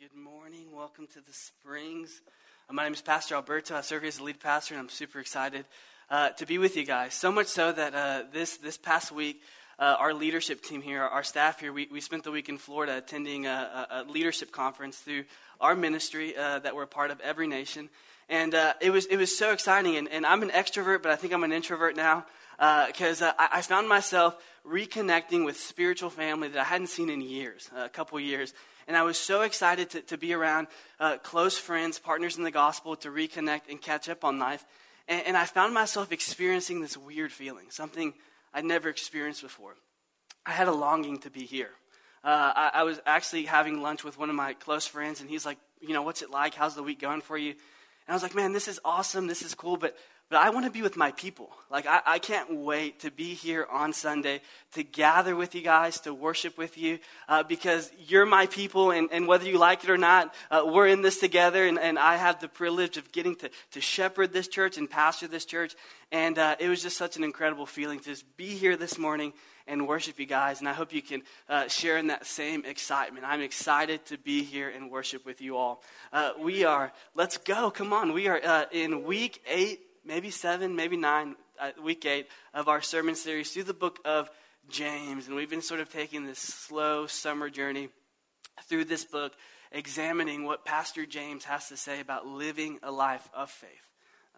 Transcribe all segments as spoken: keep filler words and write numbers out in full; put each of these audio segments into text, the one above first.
Good morning. Welcome to the Springs. My name is Pastor Alberto. I serve here as the lead pastor, and I'm super excited uh, to be with you guys. So much so that uh, this this past week, uh, our leadership team here, our staff here, we, we spent the week in Florida attending a, a leadership conference through our ministry uh, that we're a part of, Every Nation. And uh, it was it was so exciting. And, and I'm an extrovert, but I think I'm an introvert now because uh, uh, I, I found myself reconnecting with spiritual family that I hadn't seen in years, a couple years. And I was so excited to, to be around uh, close friends, partners in the gospel, to reconnect and catch up on life. And, and I found myself experiencing this weird feeling, something I'd never experienced before. I had a longing to be here. Uh, I, I was actually having lunch with one of my close friends, and he's like, you know, what's it like? How's the week going for you? And I was like, man, this is awesome. This is cool, but but I want to be with my people. Like, I, I can't wait to be here on Sunday to gather with you guys, to worship with you, uh, because you're my people, and, and whether you like it or not, uh, we're in this together, and, and I have the privilege of getting to, to shepherd this church and pastor this church, and uh, it was just such an incredible feeling to just be here this morning and worship you guys, and I hope you can uh, share in that same excitement. I'm excited to be here and worship with you all. Uh, we are, let's go, come on, we are uh, in week eight, maybe seven, maybe nine, uh, week eight of our sermon series through the book of James. And we've been sort of taking this slow summer journey through this book, examining what Pastor James has to say about living a life of faith.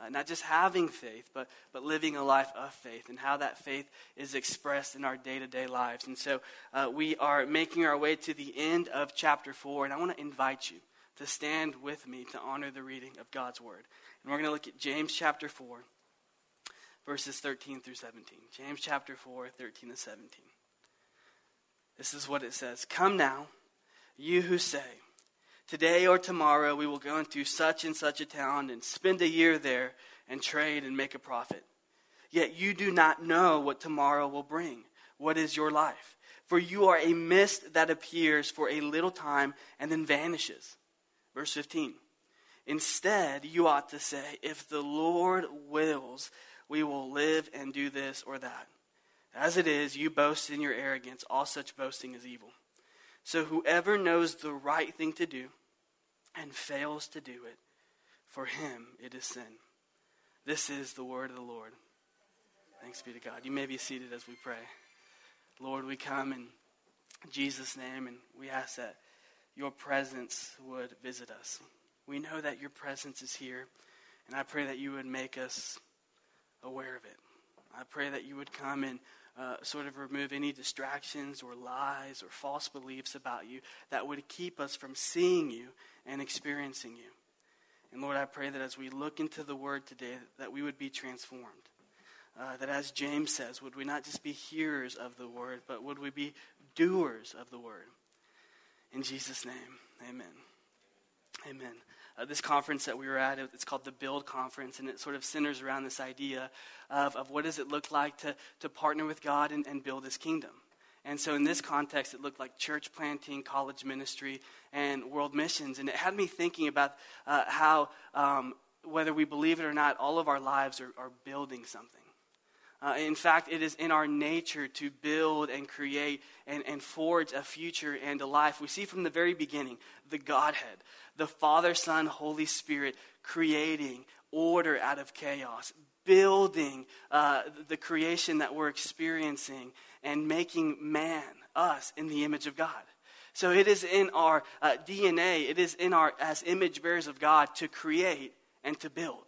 Uh, not just having faith, but but living a life of faith and how that faith is expressed in our day-to-day lives. And so uh, we are making our way to the end of chapter four, and I want to invite you to stand with me to honor the reading of God's word. And we're going to look at James chapter four, verses thirteen through seventeen. James chapter four, thirteen to seventeen. This is what it says. Come now, you who say, today or tomorrow we will go into such and such a town and spend a year there and trade and make a profit. Yet you do not know what tomorrow will bring. What is your life? For you are a mist that appears for a little time and then vanishes. Verse fifteen. Instead, you ought to say, if the Lord wills, we will live and do this or that. As it is, you boast in your arrogance. All such boasting is evil. So whoever knows the right thing to do and fails to do it, for him it is sin. This is the word of the Lord. Thanks be to God. You may be seated as we pray. Lord, we come in Jesus' name, and we ask that your presence would visit us. We know that your presence is here, and I pray that you would make us aware of it. I pray that you would come and uh, sort of remove any distractions or lies or false beliefs about you that would keep us from seeing you and experiencing you. And Lord, I pray that as we look into the word today, that we would be transformed. Uh, that as James says, would we not just be hearers of the word, but would we be doers of the word? In Jesus' name, amen. Amen. Uh, this conference that we were at, it's called the Build Conference, and it sort of centers around this idea of, of what does it look like to, to partner with God and, and build his kingdom. And so in this context, it looked like church planting, college ministry, and world missions. And it had me thinking about uh, how, um, whether we believe it or not, all of our lives are, are building something. Uh, in fact, it is in our nature to build and create and, and forge a future and a life. We see from the very beginning the Godhead, the Father, Son, Holy Spirit, creating order out of chaos, building uh, the creation that we're experiencing and making man, us, in the image of God. So it is in our uh, D N A, it is in our, as image bearers of God, to create and to build.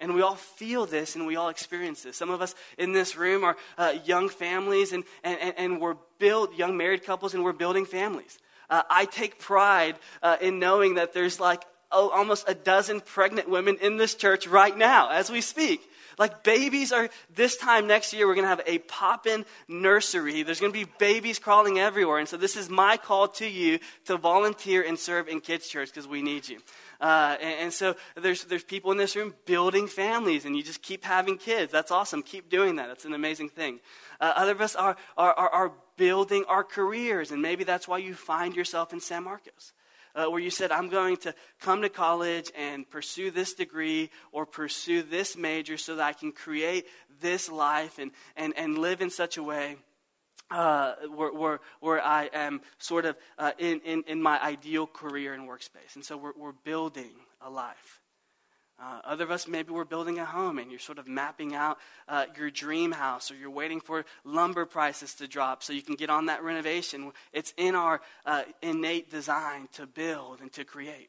And we all feel this and we all experience this. Some of us in this room are uh, young families and, and, and we're built, young married couples, and we're building families. Uh, I take pride uh, in knowing that there's like oh, almost a dozen pregnant women in this church right now as we speak. Like babies are, this time next year, we're going to have a poppin' nursery. There's going to be babies crawling everywhere. And so this is my call to you to volunteer and serve in kids' church because we need you. Uh, and, and so there's there's people in this room building families, and you just keep having kids. That's awesome. Keep doing that. It's an amazing thing. Uh, other of us are, are, are, are building our careers, and maybe that's why you find yourself in San Marcos. Uh, where you said, I'm going to come to college and pursue this degree or pursue this major so that I can create this life and, and, and live in such a way uh, where, where where I am sort of uh, in, in, in my ideal career and workspace. And so we're, we're building a life. Uh, other of us, maybe we're building a home and you're sort of mapping out uh, your dream house, or you're waiting for lumber prices to drop so you can get on that renovation. It's in our uh, innate design to build and to create.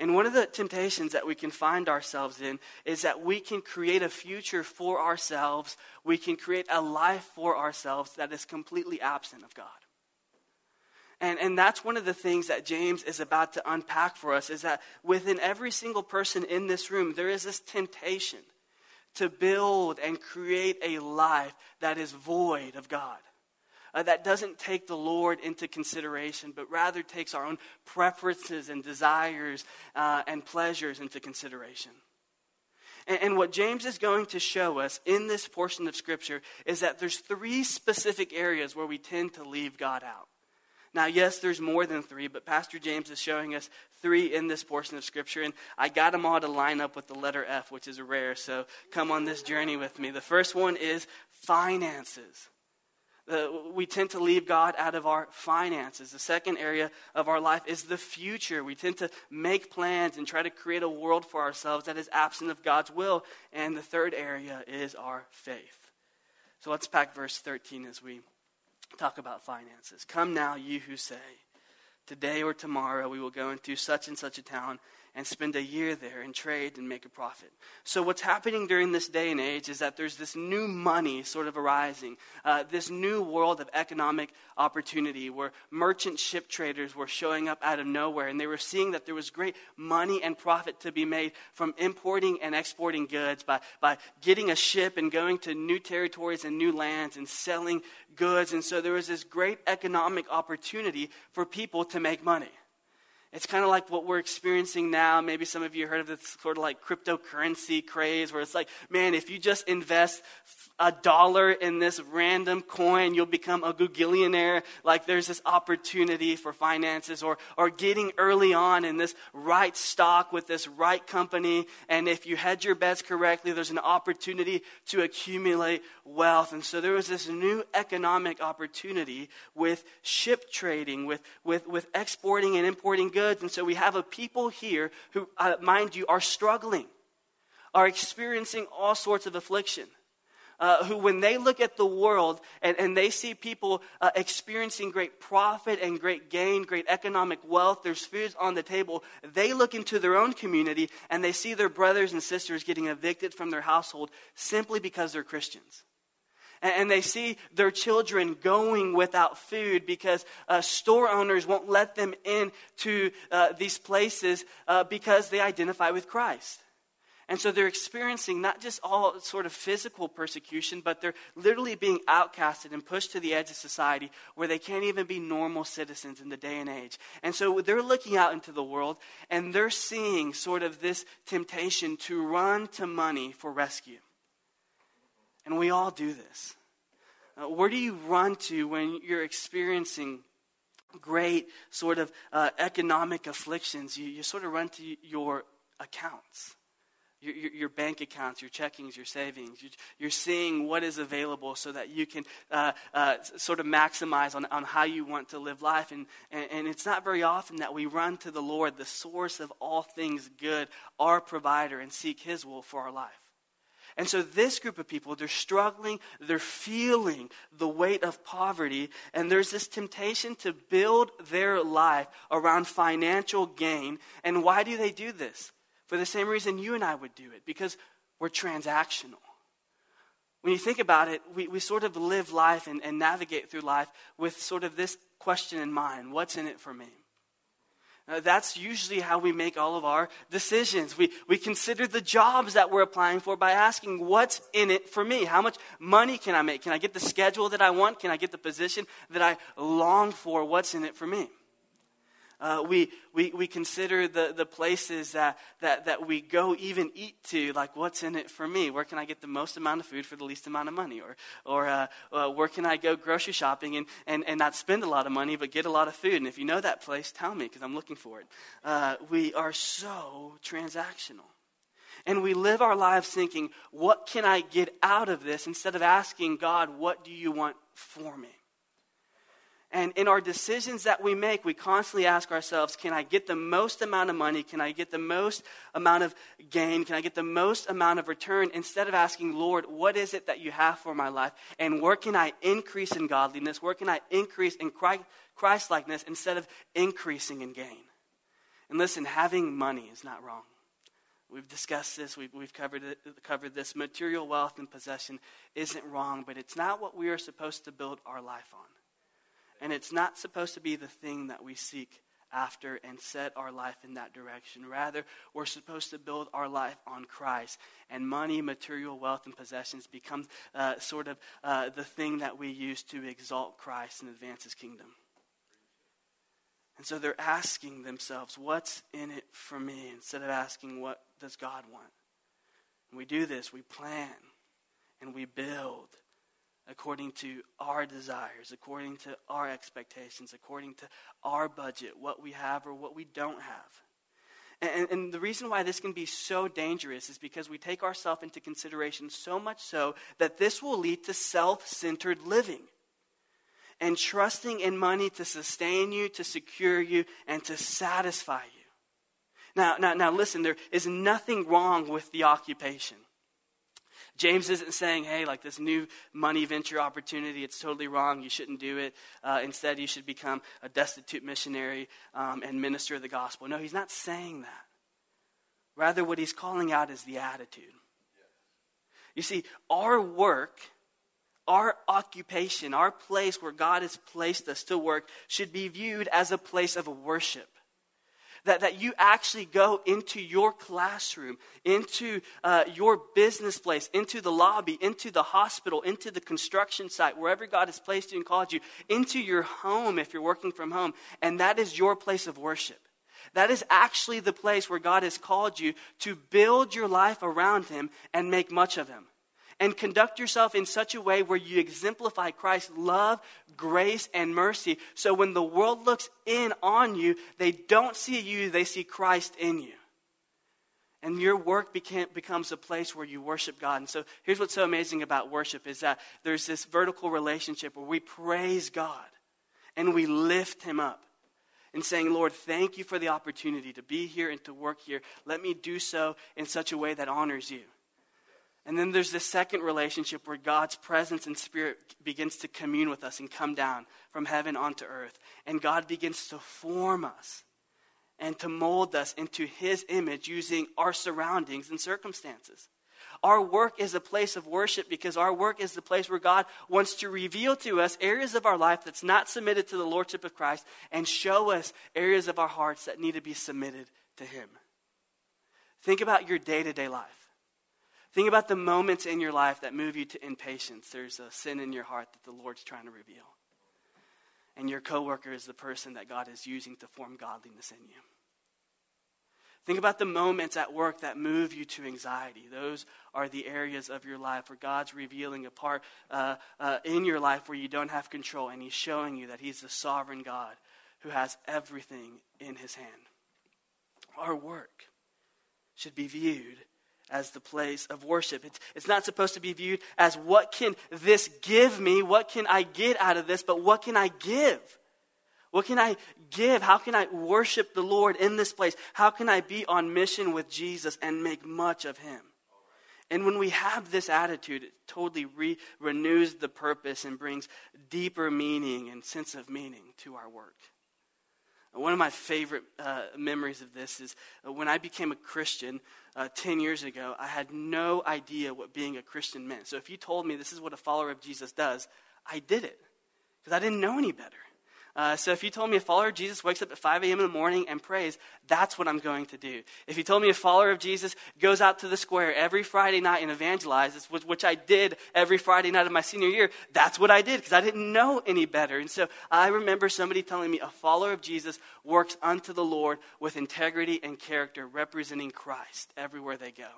And one of the temptations that we can find ourselves in is that we can create a future for ourselves. We can create a life for ourselves that is completely absent of God. And and that's one of the things that James is about to unpack for us, is that within every single person in this room, there is this temptation to build and create a life that is void of God, uh, that doesn't take the Lord into consideration, but rather takes our own preferences and desires uh, and pleasures into consideration. And, and what James is going to show us in this portion of Scripture is that there's three specific areas where we tend to leave God out. Now, yes, there's more than three, but Pastor James is showing us three in this portion of Scripture, and I got them all to line up with the letter F, which is rare, so come on this journey with me. The first one is finances. Uh, we tend to leave God out of our finances. The second area of our life is the future. We tend to make plans and try to create a world for ourselves that is absent of God's will. And the third area is our faith. So let's pack verse thirteen as we talk about finances. Come now, you who say, today or tomorrow we will go into such and such a town and spend a year there and trade and make a profit. So what's happening during this day and age is that there's this new money sort of arising, uh, this new world of economic opportunity where merchant ship traders were showing up out of nowhere, and they were seeing that there was great money and profit to be made from importing and exporting goods by, by getting a ship and going to new territories and new lands and selling goods. And so there was this great economic opportunity for people to make money. It's kind of like what we're experiencing now. Maybe some of you heard of this sort of like cryptocurrency craze where it's like, man, if you just invest a dollar in this random coin, you'll become a googillionaire. Like there's this opportunity for finances, or or getting early on in this right stock with this right company. And if you hedge your bets correctly, there's an opportunity to accumulate wealth. And so there was this new economic opportunity with ship trading, with, with, with exporting and importing goods. And so we have a people here who, uh, mind you, are struggling, are experiencing all sorts of affliction, uh, who when they look at the world and, and they see people uh, experiencing great profit and great gain, great economic wealth, there's food on the table, they look into their own community and they see their brothers and sisters getting evicted from their household simply because they're Christians. And they see their children going without food because uh, store owners won't let them in to uh, these places uh, because they identify with Christ. And so they're experiencing not just all sort of physical persecution, but they're literally being outcasted and pushed to the edge of society where they can't even be normal citizens in the day and age. And so they're looking out into the world and they're seeing sort of this temptation to run to money for rescue. And we all do this. Uh, where do you run to when you're experiencing great sort of uh, economic afflictions? You, you sort of run to your accounts, your, your, your bank accounts, your checkings, your savings. You're, you're seeing what is available so that you can uh, uh, sort of maximize on, on how you want to live life. And, and, and it's not very often that we run to the Lord, the source of all things good, our provider, and seek his will for our life. And so this group of people, they're struggling, they're feeling the weight of poverty, and there's this temptation to build their life around financial gain. And why do they do this? For the same reason you and I would do it, because we're transactional. When you think about it, we, we sort of live life and, and navigate through life with sort of this question in mind: what's in it for me? Uh, that's usually how we make all of our decisions. We we consider the jobs that we're applying for by asking, what's in it for me? How much money can I make? Can I get the schedule that I want? Can I get the position that I long for? What's in it for me? Uh, we, we we consider the, the places that, that, that we go even eat to, like, what's in it for me? Where can I get the most amount of food for the least amount of money? Or or uh, uh, where can I go grocery shopping and, and, and not spend a lot of money but get a lot of food? And if you know that place, tell me because I'm looking for it. Uh, we are so transactional. and we live our lives thinking, what can I get out of this? Instead of asking God, what do you want for me? And in our decisions that we make, we constantly ask ourselves, can I get the most amount of money? Can I get the most amount of gain? Can I get the most amount of return? Instead of asking, Lord, what is it that you have for my life? And where can I increase in godliness? Where can I increase in Christ-likeness instead of increasing in gain? And listen, having money is not wrong. We've discussed this. We've, we've covered it, covered this. Material wealth and possession isn't wrong, but it's not what we are supposed to build our life on. And it's not supposed to be the thing that we seek after and set our life in that direction. Rather, we're supposed to build our life on Christ. And money, material wealth, and possessions becomes uh, sort of uh, the thing that we use to exalt Christ and advance his kingdom. And so they're asking themselves, what's in it for me? Instead of asking, what does God want? And we do this. We plan and we build according to our desires, according to our expectations, according to our budget, what we have or what we don't have. And, and the reason why this can be so dangerous is because we take ourselves into consideration so much so that this will lead to self-centered living and trusting in money to sustain you, to secure you, and to satisfy you. Now, now, now listen, there is nothing wrong with the occupation. James isn't saying, hey, like this new money venture opportunity, it's totally wrong. You shouldn't do it. Uh, instead, you should become a destitute missionary um, and minister of the gospel. No, he's not saying that. Rather, what he's calling out is the attitude. Yes. You see, our work, our occupation, our place where God has placed us to work should be viewed as a place of worship. That, that you actually go into your classroom, into uh, your business place, into the lobby, into the hospital, into the construction site, wherever God has placed you and called you, into your home if you're working from home. And that is your place of worship. That is actually the place where God has called you to build your life around him and make much of him. And conduct yourself in such a way where you exemplify Christ's love, grace, and mercy. So when the world looks in on you, they don't see you, they see Christ in you. And your work became, becomes a place where you worship God. And so here's what's so amazing about worship is that there's this vertical relationship where we praise God and we lift him up. And saying, Lord, thank you for the opportunity to be here and to work here. Let me do so in such a way that honors you. And then there's this second relationship where God's presence and spirit begins to commune with us and come down from heaven onto earth. And God begins to form us and to mold us into his image using our surroundings and circumstances. Our work is a place of worship because our work is the place where God wants to reveal to us areas of our life that's not submitted to the lordship of Christ and show us areas of our hearts that need to be submitted to him. Think about your day-to-day life. Think about the moments in your life that move you to impatience. There's a sin in your heart that the Lord's trying to reveal. And your coworker is the person that God is using to form godliness in you. Think about the moments at work that move you to anxiety. Those are the areas of your life where God's revealing a part uh, uh, in your life where you don't have control. And he's showing you that he's the sovereign God who has everything in his hand. Our work should be viewed as the place of worship. It's, it's not supposed to be viewed as what can this give me? What can I get out of this? But what can I give? What can I give? How can I worship the Lord in this place? How can I be on mission with Jesus and make much of him? And when we have this attitude, it totally re- renews the purpose and brings deeper meaning and sense of meaning to our work. One of my favorite uh, memories of this is uh, when I became a Christian uh, ten years ago, I had no idea what being a Christian meant. So if you told me this is what a follower of Jesus does, I did it because I didn't know any better. Uh, so if you told me a follower of Jesus wakes up at five a.m. in the morning and prays, that's what I'm going to do. If you told me a follower of Jesus goes out to the square every Friday night and evangelizes, which, which I did every Friday night of my senior year, that's what I did because I didn't know any better. And so I remember somebody telling me a follower of Jesus works unto the Lord with integrity and character, representing Christ everywhere they go.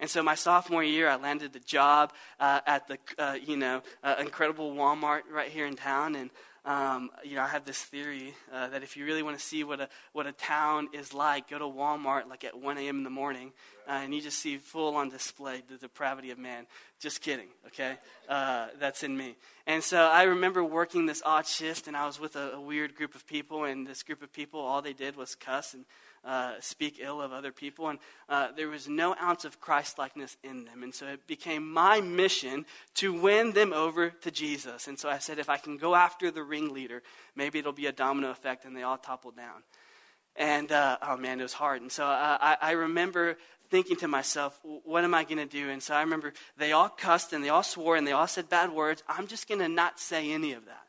And so my sophomore year, I landed the job uh, at the, uh, you know, uh, incredible Walmart right here in town, and Um, you know, I have this theory uh, that if you really want to see what a what a town is like, go to Walmart like at one a.m. in the morning, uh, and you just see full on display the depravity of man. Just kidding, okay? Uh, that's in me. And so I remember working this odd shift, and I was with a, a weird group of people, and this group of people, all they did was cuss and Uh, speak ill of other people, and uh, there was no ounce of Christ-likeness in them, and so it became my mission to win them over to Jesus. And so I said, if I can go after the ringleader, maybe it'll be a domino effect, and they all toppled down. And uh, oh man, it was hard. And so uh, I, I remember thinking to myself, what am I going to do? And so I remember they all cussed, and they all swore, and they all said bad words. I'm just going to not say any of that.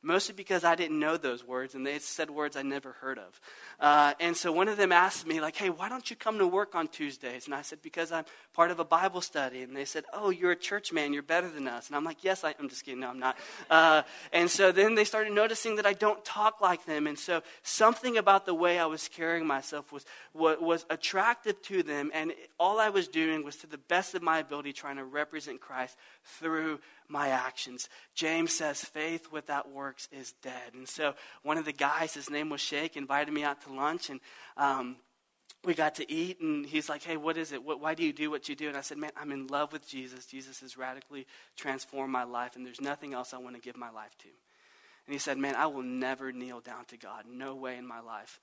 Mostly because I didn't know those words, and they said words I never heard of. Uh, and so one of them asked me, like, hey, why don't you come to work on Tuesdays? And I said, because I'm part of a Bible study. And they said, oh, you're a church man. You're better than us. And I'm like, yes, I, I'm just kidding. No, I'm not. Uh, and so then they started noticing that I don't talk like them. And so something about the way I was carrying myself was, was, was attractive to them. And all I was doing was, to the best of my ability, trying to represent Christ through my actions. James says, faith without works is dead. And so one of the guys, his name was Shake, invited me out to lunch, and um, we got to eat, and he's like, hey, what is it? What, why do you do what you do? And I said, man, I'm in love with Jesus. Jesus has radically transformed my life, and there's nothing else I want to give my life to. And he said, man, I will never kneel down to God. No way in my life.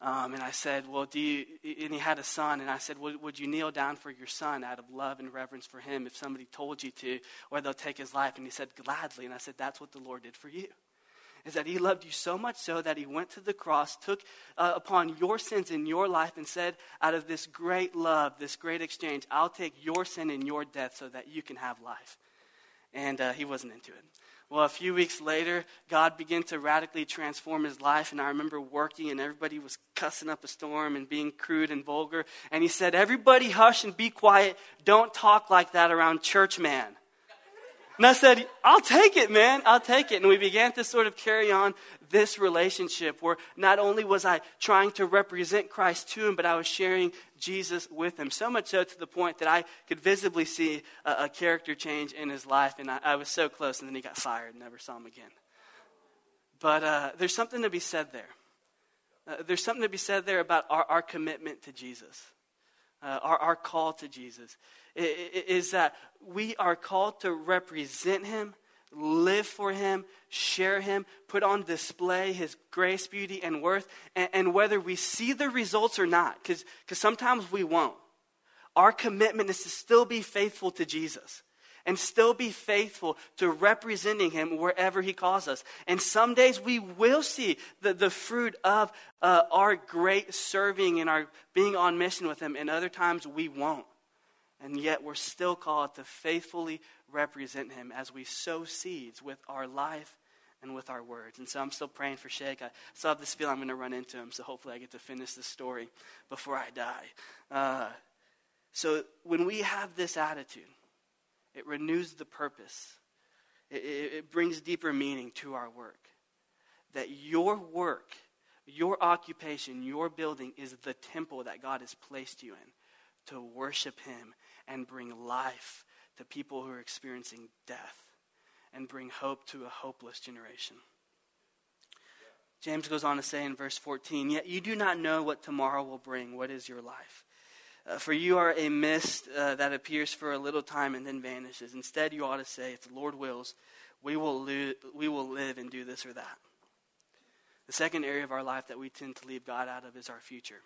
Um, and I said, well, do you, and he had a son, and I said, well, would you kneel down for your son out of love and reverence for him if somebody told you to, or they'll take his life? And he said, gladly. And I said, that's what the Lord did for you, is that he loved you so much so that he went to the cross, took uh, upon your sins in your life, and said, out of this great love, this great exchange, I'll take your sin and your death so that you can have life. And uh, he wasn't into it. Well, a few weeks later, God began to radically transform his life, and I remember working, and everybody was cussing up a storm and being crude and vulgar, and he said, everybody hush and be quiet. Don't talk like that around church man. And I said, I'll take it, man. I'll take it. And we began to sort of carry on this relationship where not only was I trying to represent Christ to him, but I was sharing Jesus with him. So much so to the point that I could visibly see a, a character change in his life. And I, I was so close. And then he got fired and never saw him again. But uh, there's something to be said there. Uh, there's something to be said there about our, our commitment to Jesus. Uh, our, our call to Jesus is that we are called to represent him, live for him, share him, put on display his grace, beauty, and worth. And, and whether we see the results or not, because because sometimes we won't, our commitment is to still be faithful to Jesus and still be faithful to representing him wherever he calls us. And some days we will see the, the fruit of uh, our great serving and our being on mission with him, and other times we won't. And yet we're still called to faithfully represent him as we sow seeds with our life and with our words. And so I'm still praying for Sheikh. I still have this feeling I'm going to run into him. So hopefully I get to finish this story before I die. Uh, so when we have this attitude, it renews the purpose. It, it, it brings deeper meaning to our work. That your work, your occupation, your building is the temple that God has placed you in to worship him and bring life to people who are experiencing death and bring hope to a hopeless generation. James goes on to say in verse fourteen, yet you do not know what tomorrow will bring. What is your life? Uh, for you are a mist uh, that appears for a little time and then vanishes. Instead, you ought to say, if the Lord wills, we will, lo- we will live and do this or that. The second area of our life that we tend to leave God out of is our future.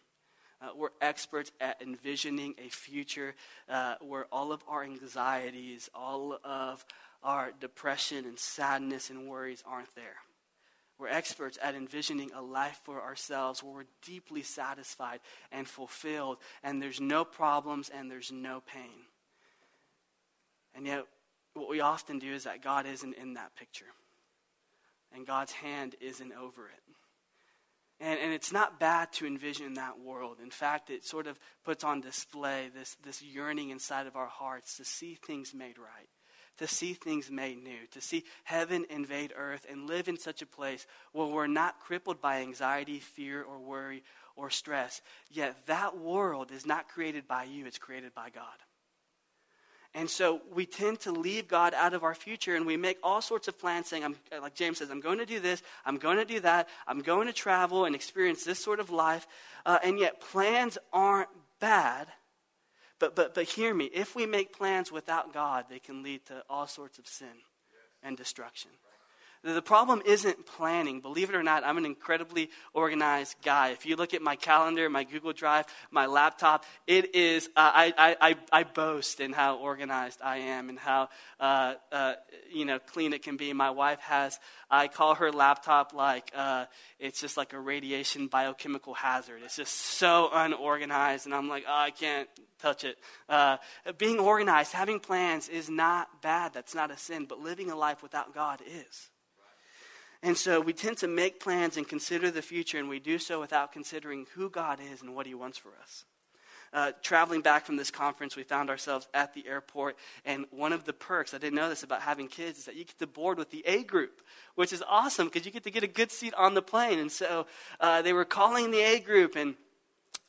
Uh, we're experts at envisioning a future uh, where all of our anxieties, all of our depression and sadness and worries aren't there. We're experts at envisioning a life for ourselves where we're deeply satisfied and fulfilled, and there's no problems and there's no pain. And yet, what we often do is that God isn't in that picture, and God's hand isn't over it. And, and it's not bad to envision that world. In fact, it sort of puts on display this, this yearning inside of our hearts to see things made right, to see things made new, to see heaven invade earth and live in such a place where we're not crippled by anxiety, fear, or worry, or stress. Yet that world is not created by you, it's created by God. And so we tend to leave God out of our future, and we make all sorts of plans saying, I'm, like James says, I'm going to do this, I'm going to do that, I'm going to travel and experience this sort of life. Uh, and yet plans aren't bad. But, but, but hear me, if we make plans without God, they can lead to all sorts of sin and destruction. The problem isn't planning. Believe it or not, I'm an incredibly organized guy. If you look at my calendar, my Google Drive, my laptop, it is, uh, I, I, I, I boast in how organized I am and how, uh, uh, you know, clean it can be. My wife has, I call her laptop like, uh, it's just like a radiation biochemical hazard. It's just so unorganized, and I'm like, oh, I can't touch it. Uh, being organized, having plans is not bad. That's not a sin, but living a life without God is. And so we tend to make plans and consider the future, and we do so without considering who God is and what he wants for us. Uh, traveling back from this conference, we found ourselves at the airport, and one of the perks, I didn't know this about having kids, is that you get to board with the A group, which is awesome because you get to get a good seat on the plane. And so uh, they were calling the A group, and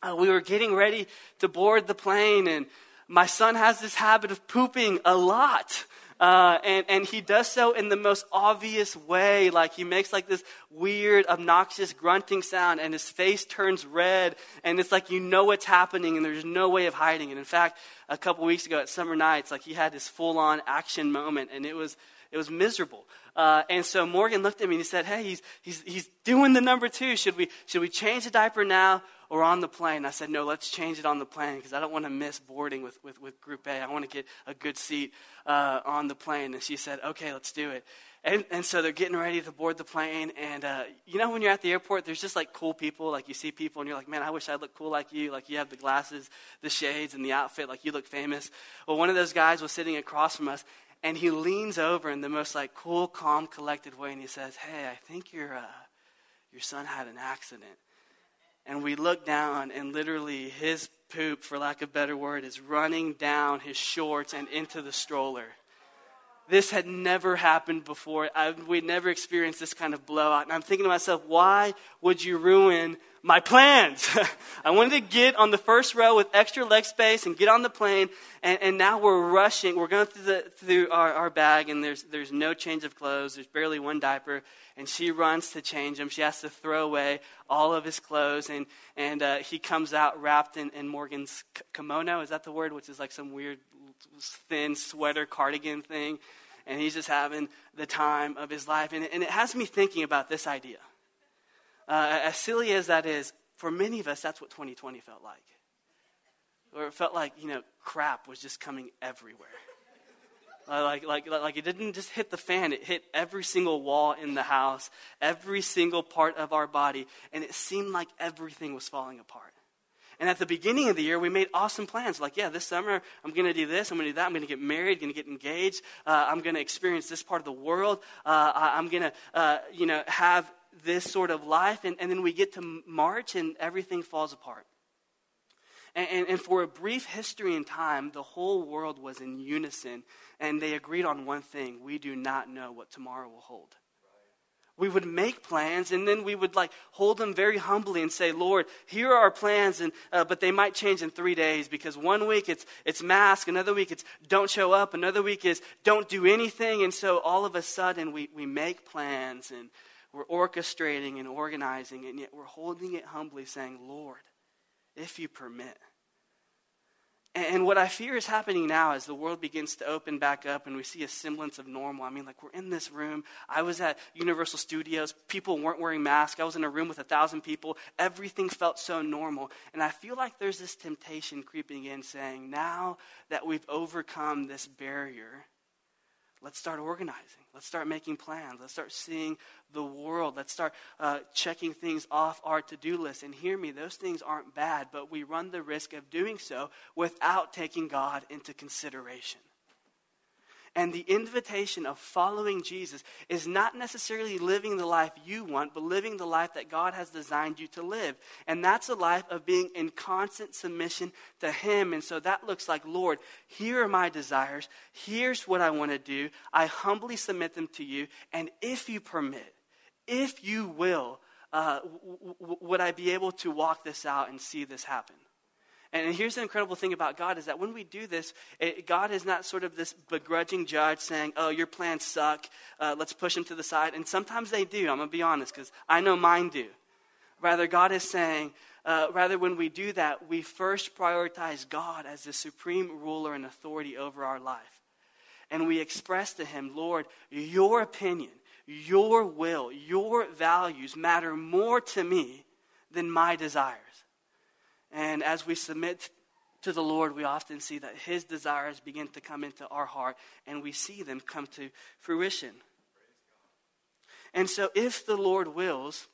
uh, we were getting ready to board the plane, and my son has this habit of pooping a lot. Uh, and, and he does so in the most obvious way. Like, he makes like this weird, obnoxious grunting sound, and his face turns red, and it's like, you know what's happening, and there's no way of hiding it. In fact, a couple weeks ago at Summer Nights, like, he had this full-on action moment, and it was it was miserable. Uh, and so Morgan looked at me and he said, hey, he's he's he's doing the number two. Should we should we change the diaper now or on the plane? I said, no, let's change it on the plane because I don't want to miss boarding with, with, with Group A. I want to get a good seat uh, on the plane. And she said, okay, let's do it. And, and so they're getting ready to board the plane. And uh, you know, when you're at the airport, there's just like cool people. Like, you see people and you're like, man, I wish I looked cool like you. Like, you have the glasses, the shades, and the outfit. Like, you look famous. Well, one of those guys was sitting across from us, and he leans over in the most like cool, calm, collected way, and he says, hey, I think your, uh, your son had an accident. And we look down, and literally his poop, for lack of a better word, is running down his shorts and into the stroller. This had never happened before. I, we'd never experienced this kind of blowout. And I'm thinking to myself, why would you ruin my plans? I wanted to get on the first row with extra leg space and get on the plane, and, and now we're rushing. We're going through, the, through our, our bag, and there's there's no change of clothes. There's barely one diaper, and she runs to change him. She has to throw away all of his clothes, and, and uh, he comes out wrapped in, in Morgan's kimono. Is that the word? Which is like some weird thin sweater cardigan thing, and he's just having the time of his life. And, and it has me thinking about this idea. Uh, as silly as that is, for many of us, that's what twenty twenty felt like. Or it felt like, you know, crap was just coming everywhere. Like, like, like it didn't just hit the fan. It hit every single wall in the house, every single part of our body, and it seemed like everything was falling apart. And at the beginning of the year, we made awesome plans. Like, yeah, this summer, I'm going to do this. I'm going to do that. I'm going to get married. Going to get engaged. Uh, I'm going to experience this part of the world. Uh, I, I'm going to, uh, you know, have this sort of life. And, and then we get to March, and everything falls apart. And, and, and for a brief history in time, the whole world was in unison, and they agreed on one thing. We do not know what tomorrow will hold. We would make plans, and then we would like hold them very humbly and say, Lord, here are our plans, and uh, but they might change in three days because one week it's it's mask, another week it's don't show up, another week is don't do anything. And so all of a sudden we, we make plans, and we're orchestrating and organizing, and yet we're holding it humbly saying, Lord, if you permit. And what I fear is happening now as the world begins to open back up and we see a semblance of normal. I mean, like, we're in this room. I was at Universal Studios. People weren't wearing masks. I was in a room with a thousand people. Everything felt so normal. And I feel like there's this temptation creeping in saying, now that we've overcome this barrier, let's start organizing. Let's start making plans. Let's start seeing the world. Let's start uh, checking things off our to-do list. And hear me, those things aren't bad, but we run the risk of doing so without taking God into consideration. And the invitation of following Jesus is not necessarily living the life you want, but living the life that God has designed you to live. And that's a life of being in constant submission to him. And so that looks like, Lord, here are my desires. Here's what I want to do. I humbly submit them to you. And if you permit, if you will, uh, w- w- would I be able to walk this out and see this happen? And here's the incredible thing about God is that when we do this, it, God is not sort of this begrudging judge saying, oh, your plans suck, uh, let's push them to the side. And sometimes they do, I'm going to be honest, because I know mine do. Rather, God is saying, uh, rather when we do that, we first prioritize God as the supreme ruler and authority over our life. And we express to him, Lord, your opinion, your will, your values matter more to me than my desires. And as we submit to the Lord, we often see that his desires begin to come into our heart, and we see them come to fruition. And so if the Lord wills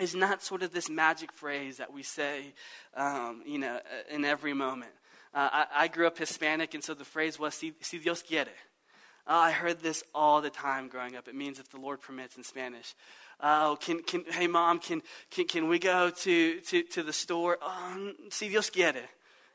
is not sort of this magic phrase that we say, um, you know, in every moment. Uh, I, I grew up Hispanic, and so the phrase was, si, si Dios quiere. Uh, I heard this all the time growing up. It means if the Lord permits in Spanish. Oh, uh, can, can, hey, Mom, can, can can we go to, to, to the store? Um, si Dios quiere,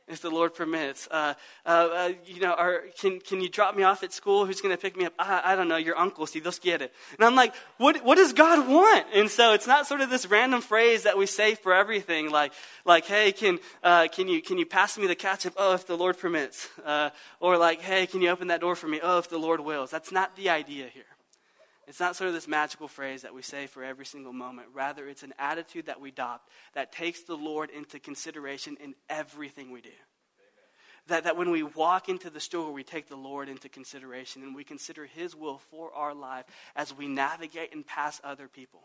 if the Lord permits. Uh, uh, uh, you know, or can can you drop me off at school? Who's going to pick me up? I, I don't know, your uncle, si Dios quiere. And I'm like, what what does God want? And so it's not sort of this random phrase that we say for everything, like like hey, can uh, can you can you pass me the ketchup? Oh, if the Lord permits. Uh, or like, hey, can you open that door for me? Oh, if the Lord wills. That's not the idea here. It's not sort of this magical phrase that we say for every single moment. Rather, it's an attitude that we adopt that takes the Lord into consideration in everything we do. That, that when we walk into the store, we take the Lord into consideration and we consider his will for our life as we navigate and pass other people.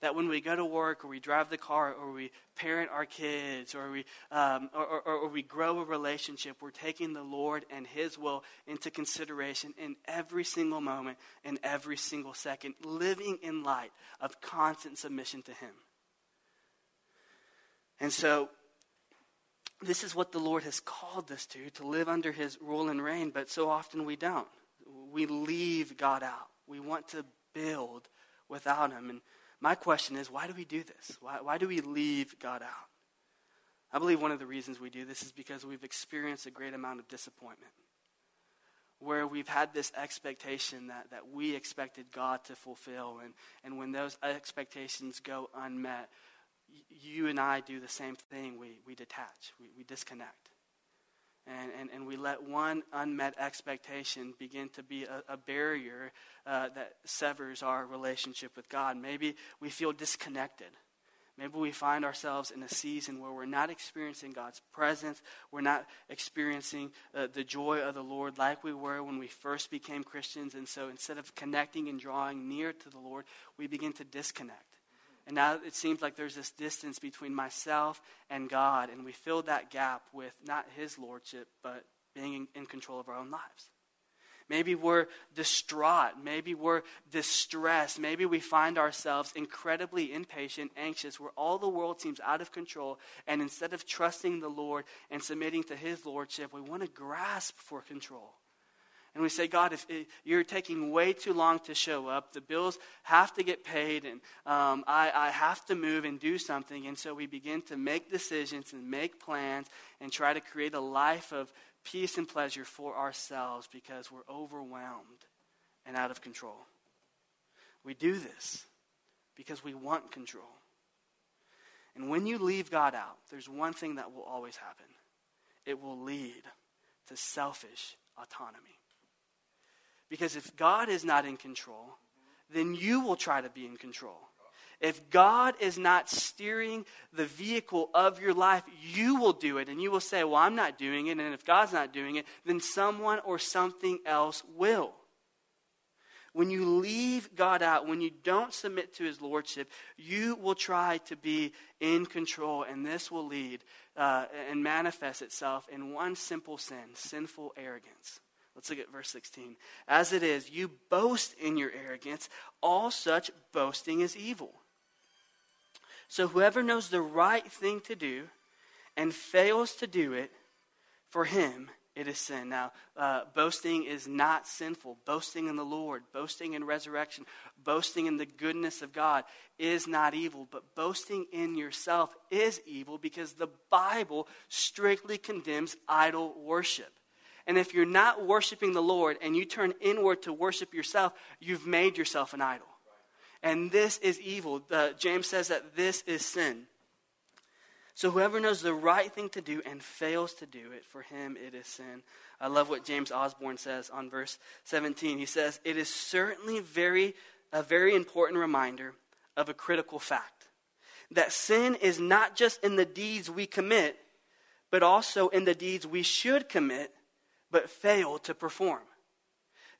That when we go to work or we drive the car or we parent our kids or we um, or, or, or we grow a relationship, we're taking the Lord and his will into consideration in every single moment, in every single second, living in light of constant submission to him. And so this is what the Lord has called us to, to live under his rule and reign, but so often we don't. We leave God out. We want to build without him. And my question is, why do we do this? Why, why do we leave God out? I believe one of the reasons we do this is because we've experienced a great amount of disappointment, where we've had this expectation that, that we expected God to fulfill. And, and when those expectations go unmet, y- you and I do the same thing. We, we detach. We, we disconnect. And, and and we let one unmet expectation begin to be a, a barrier uh, that severs our relationship with God. Maybe we feel disconnected. Maybe we find ourselves in a season where we're not experiencing God's presence. We're not experiencing uh, the joy of the Lord like we were when we first became Christians. And so instead of connecting and drawing near to the Lord, we begin to disconnect. And now it seems like there's this distance between myself and God, and we fill that gap with not his lordship, but being in, in control of our own lives. Maybe we're distraught. Maybe we're distressed. Maybe we find ourselves incredibly impatient, anxious, where all the world seems out of control, and instead of trusting the Lord and submitting to his lordship, we want to grasp for control. And we say, God, if it, you're taking way too long to show up, the bills have to get paid, and um, I, I have to move and do something. And so we begin to make decisions and make plans and try to create a life of peace and pleasure for ourselves because we're overwhelmed and out of control. We do this because we want control. And when you leave God out, there's one thing that will always happen. It will lead to selfish autonomy. Because if God is not in control, then you will try to be in control. If God is not steering the vehicle of your life, you will do it. And you will say, well, I'm not doing it. And if God's not doing it, then someone or something else will. When you leave God out, when you don't submit to his lordship, you will try to be in control. And this will lead uh, and manifest itself in one simple sin, sinful arrogance. Let's look at verse sixteen. As it is, you boast in your arrogance. All such boasting is evil. So whoever knows the right thing to do and fails to do it, for him it is sin. Now, uh, boasting is not sinful. Boasting in the Lord, boasting in resurrection, boasting in the goodness of God is not evil. But boasting in yourself is evil because the Bible strictly condemns idol worship. And if you're not worshiping the Lord and you turn inward to worship yourself, you've made yourself an idol. And this is evil. Uh, James says that this is sin. So whoever knows the right thing to do and fails to do it, for him it is sin. I love what James Osborne says on verse seventeen. He says, it is certainly very a very important reminder of a critical fact, that sin is not just in the deeds we commit, but also in the deeds we should commit but fail to perform.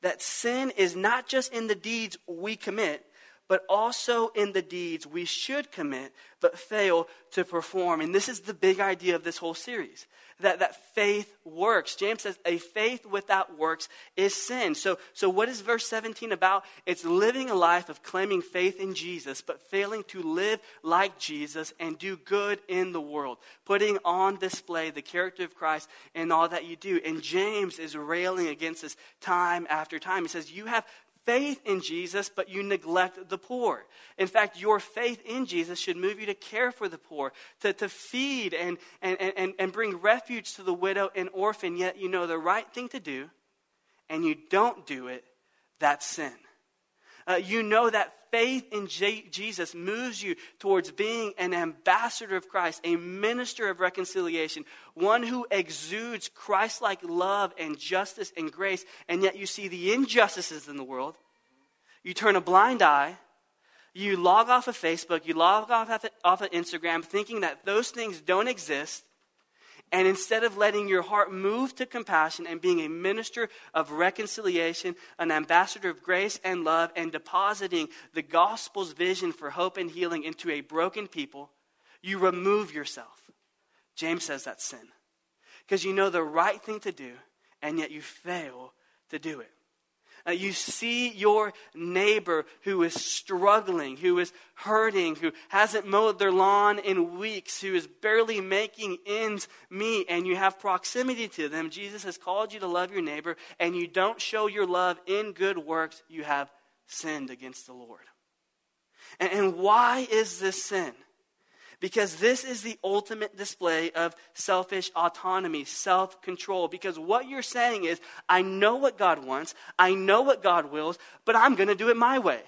That sin is not just in the deeds we commit, but also in the deeds we should commit but fail to perform. And this is the big idea of this whole series, that, that faith works. James says a faith without works is sin. So, so what is verse seventeen about? It's living a life of claiming faith in Jesus, but failing to live like Jesus and do good in the world, putting on display the character of Christ in all that you do. And James is railing against this time after time. He says, you have faith in Jesus, but you neglect the poor. In fact, your faith in Jesus should move you to care for the poor, to, to feed and, and, and, and bring refuge to the widow and orphan, yet you know the right thing to do, and you don't do it. That's sin. Uh, you know that faith in J- Jesus moves you towards being an ambassador of Christ, a minister of reconciliation, one who exudes Christ-like love and justice and grace, and yet you see the injustices in the world. You turn a blind eye. You log off of Facebook. You log off of, off of Instagram, thinking that those things don't exist. And instead of letting your heart move to compassion and being a minister of reconciliation, an ambassador of grace and love, and depositing the gospel's vision for hope and healing into a broken people, you remove yourself. James says that's sin. Because you know the right thing to do, and yet you fail to do it. Uh, you see your neighbor who is struggling, who is hurting, who hasn't mowed their lawn in weeks, who is barely making ends meet, and you have proximity to them. Jesus has called you to love your neighbor, and you don't show your love in good works. You have sinned against the Lord. And, and why is this sin? Because this is the ultimate display of selfish autonomy, self-control. Because what you're saying is, I know what God wants, I know what God wills, but I'm going to do it my way.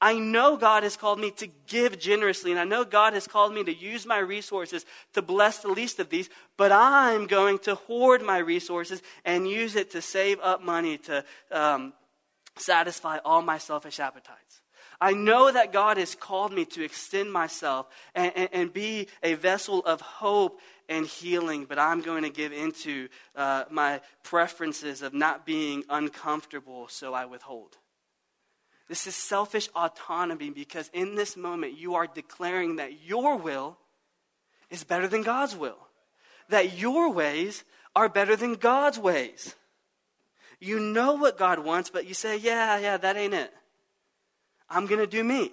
I know God has called me to give generously, and I know God has called me to use my resources to bless the least of these, but I'm going to hoard my resources and use it to save up money to um, satisfy all my selfish appetites. I know that God has called me to extend myself and, and, and be a vessel of hope and healing, but I'm going to give into uh, my preferences of not being uncomfortable, so I withhold. This is selfish autonomy, because in this moment you are declaring that your will is better than God's will, that your ways are better than God's ways. You know what God wants, but you say, yeah, yeah, that ain't it. I'm going to do me,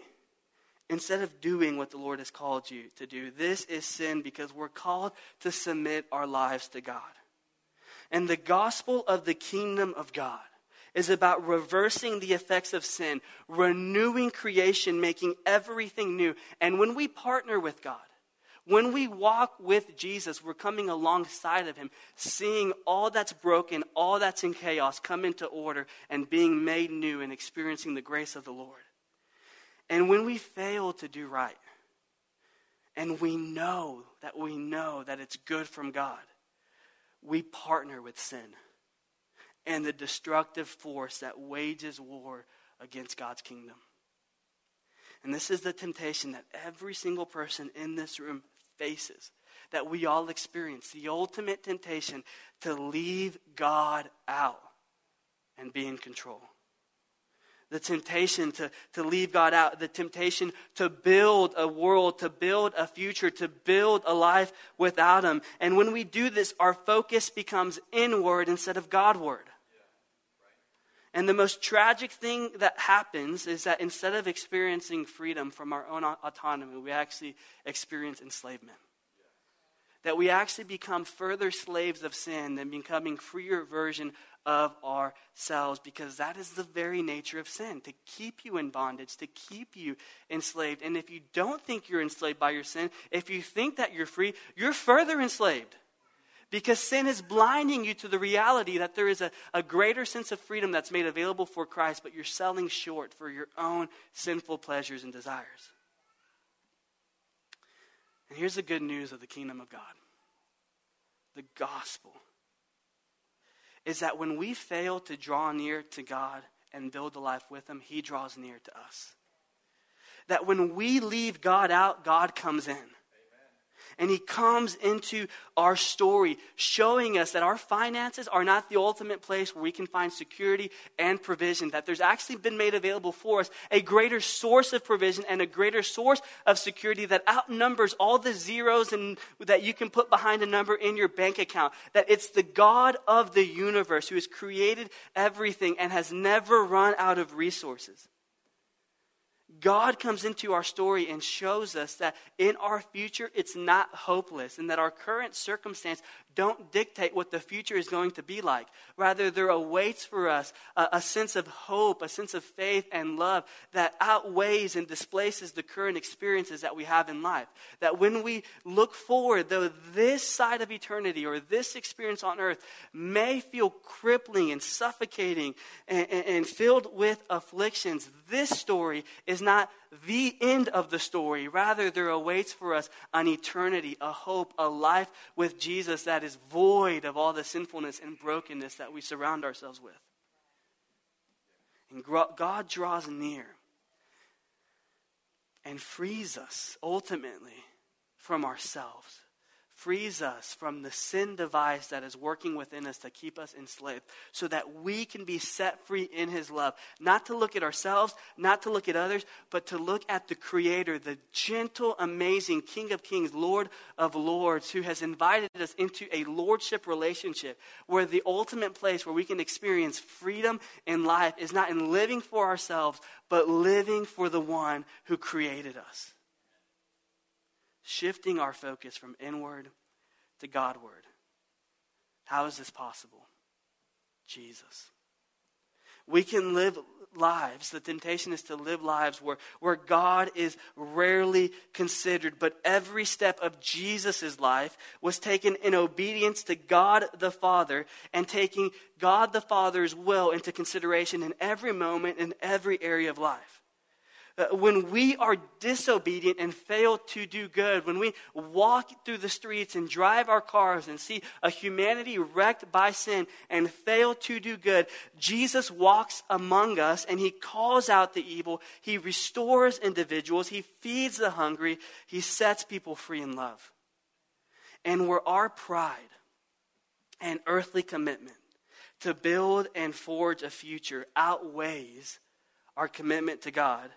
instead of doing what the Lord has called you to do. This is sin, because we're called to submit our lives to God. And the gospel of the kingdom of God is about reversing the effects of sin, renewing creation, making everything new. And when we partner with God, when we walk with Jesus, we're coming alongside of him, seeing all that's broken, all that's in chaos come into order and being made new and experiencing the grace of the Lord. And when we fail to do right, and we know that we know that it's good from God, we partner with sin and the destructive force that wages war against God's kingdom. And this is the temptation that every single person in this room faces, that we all experience, the ultimate temptation to leave God out and be in control. The temptation to, to leave God out, the temptation to build a world, to build a future, to build a life without him. And when we do this, our focus becomes inward instead of Godward. And the most tragic thing that happens is that instead of experiencing freedom from our own autonomy, we actually experience enslavement. That we actually become further slaves of sin than becoming freer version of ourselves, because that is the very nature of sin, to keep you in bondage, to keep you enslaved. And if you don't think you're enslaved by your sin, if you think that you're free, you're further enslaved. Because sin is blinding you to the reality that there is a, a greater sense of freedom that's made available for Christ, but you're selling short for your own sinful pleasures and desires. And here's the good news of the kingdom of God. The gospel is that when we fail to draw near to God and build a life with him, he draws near to us. That when we leave God out, God comes in. Amen. And he comes into our story, showing us that our finances are not the ultimate place where we can find security and provision, that there's actually been made available for us a greater source of provision and a greater source of security that outnumbers all the zeros and that you can put behind a number in your bank account, that it's the God of the universe who has created everything and has never run out of resources. God comes into our story and shows us that in our future, it's not hopeless, and that our current circumstance don't dictate what the future is going to be like. Rather, there awaits for us a, a sense of hope, a sense of faith and love that outweighs and displaces the current experiences that we have in life. That when we look forward, though this side of eternity or this experience on earth may feel crippling and suffocating and, and, and filled with afflictions, this story is not the end of the story. Rather, there awaits for us an eternity, a hope, a life with Jesus that is void of all the sinfulness and brokenness that we surround ourselves with. And God draws near and frees us ultimately from ourselves, frees us from the sin device that is working within us to keep us enslaved, so that we can be set free in his love. Not to look at ourselves, not to look at others, but to look at the Creator, the gentle, amazing King of Kings, Lord of Lords, who has invited us into a lordship relationship where the ultimate place where we can experience freedom in life is not in living for ourselves, but living for the one who created us. Shifting our focus from inward to Godward. How is this possible? Jesus. We can live lives. The temptation is to live lives where, where God is rarely considered, but every step of Jesus' life was taken in obedience to God the Father and taking God the Father's will into consideration in every moment, in every area of life. When we are disobedient and fail to do good, when we walk through the streets and drive our cars and see a humanity wrecked by sin and fail to do good, Jesus walks among us and he calls out the evil. He restores individuals. He feeds the hungry. He sets people free in love. And where our pride and earthly commitment to build and forge a future outweighs our commitment to God,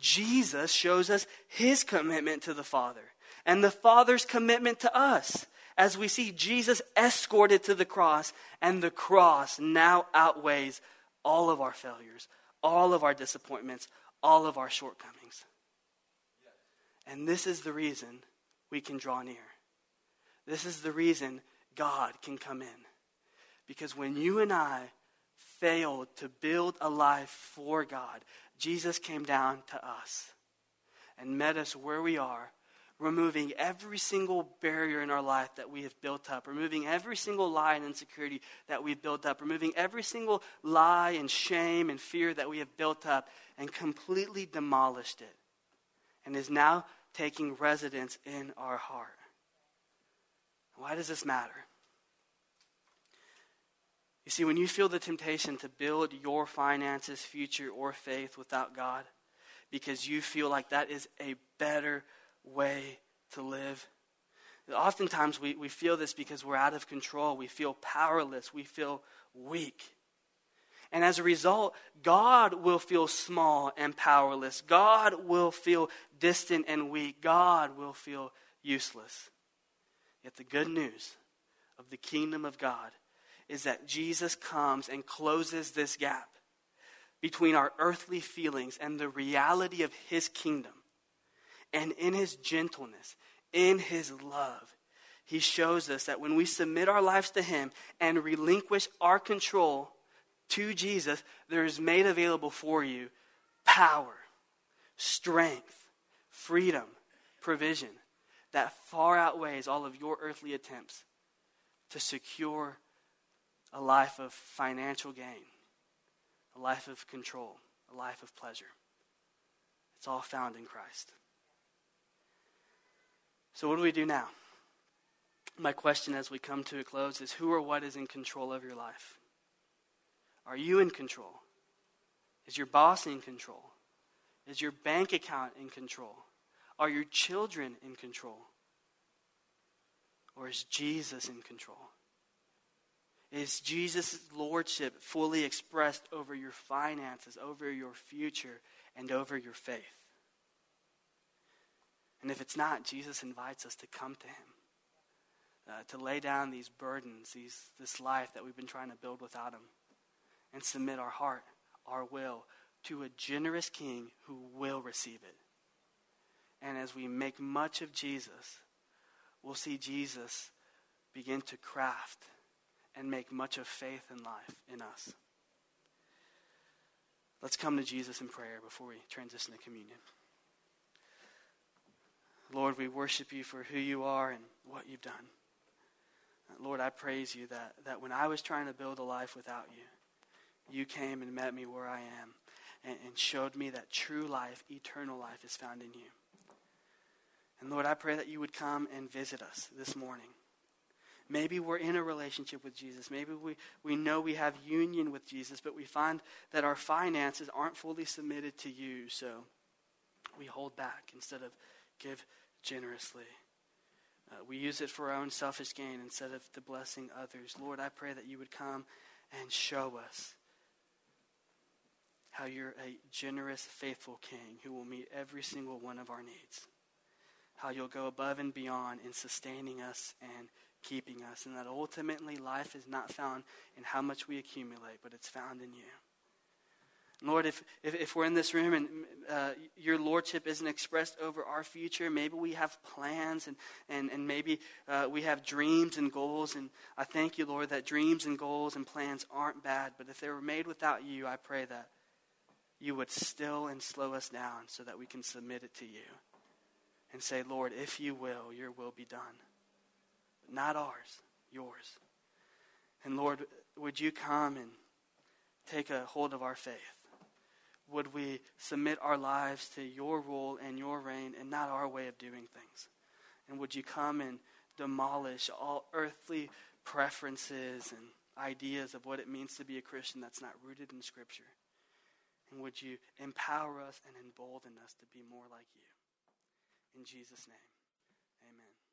Jesus shows us his commitment to the Father and the Father's commitment to us, as we see Jesus escorted to the cross, and the cross now outweighs all of our failures, all of our disappointments, all of our shortcomings. And this is the reason we can draw near. This is the reason God can come in. Because when you and I failed to build a life for God, Jesus came down to us and met us where we are, removing every single barrier in our life that we have built up, removing every single lie and insecurity that we've built up, removing every single lie and shame and fear that we have built up, and completely demolished it, and is now taking residence in our heart. Why does this matter? You see, when you feel the temptation to build your finances, future, or faith without God, because you feel like that is a better way to live, oftentimes we, we feel this because we're out of control. We feel powerless. We feel weak. And as a result, God will feel small and powerless. God will feel distant and weak. God will feel useless. Yet the good news of the kingdom of God is that Jesus comes and closes this gap between our earthly feelings and the reality of his kingdom. And in his gentleness, in his love, he shows us that when we submit our lives to him and relinquish our control to Jesus, there is made available for you power, strength, freedom, provision that far outweighs all of your earthly attempts to secure a life of financial gain, a life of control, a life of pleasure. It's all found in Christ. So what do we do now? My question as we come to a close is, who or what is in control of your life? Are you in control? Is your boss in control? Is your bank account in control? Are your children in control? Or is Jesus in control? Is Jesus' lordship fully expressed over your finances, over your future, and over your faith? And if it's not, Jesus invites us to come to him. Uh, to lay down these burdens, these this life that we've been trying to build without him, and submit our heart, our will, to a generous king who will receive it. And as we make much of Jesus, we'll see Jesus begin to craft and make much of faith and life in us. Let's come to Jesus in prayer before we transition to communion. Lord, we worship you for who you are and what you've done. Lord, I praise you that, that when I was trying to build a life without you, you came and met me where I am and, and showed me that true life, eternal life, is found in you. And Lord, I pray that you would come and visit us this morning. Maybe we're in a relationship with Jesus. Maybe we, we know we have union with Jesus, but we find that our finances aren't fully submitted to you, so we hold back instead of give generously. Uh, we use it for our own selfish gain instead of the blessing others. Lord, I pray that you would come and show us how you're a generous, faithful king who will meet every single one of our needs. How you'll go above and beyond in sustaining us and keeping us. And that ultimately life is not found in how much we accumulate, but it's found in you. Lord, if, if if we're in this room and uh, your lordship isn't expressed over our future, maybe we have plans and, and, and maybe uh, we have dreams and goals. And I thank you, Lord, that dreams and goals and plans aren't bad. But if they were made without you, I pray that you would still and slow us down so that we can submit it to you and say, Lord, if you will, your will be done. But not ours, yours. And Lord, would you come and take a hold of our faith? Would we submit our lives to your rule and your reign and not our way of doing things? And would you come and demolish all earthly preferences and ideas of what it means to be a Christian that's not rooted in Scripture? And would you empower us and embolden us to be more like you? In Jesus' name, amen.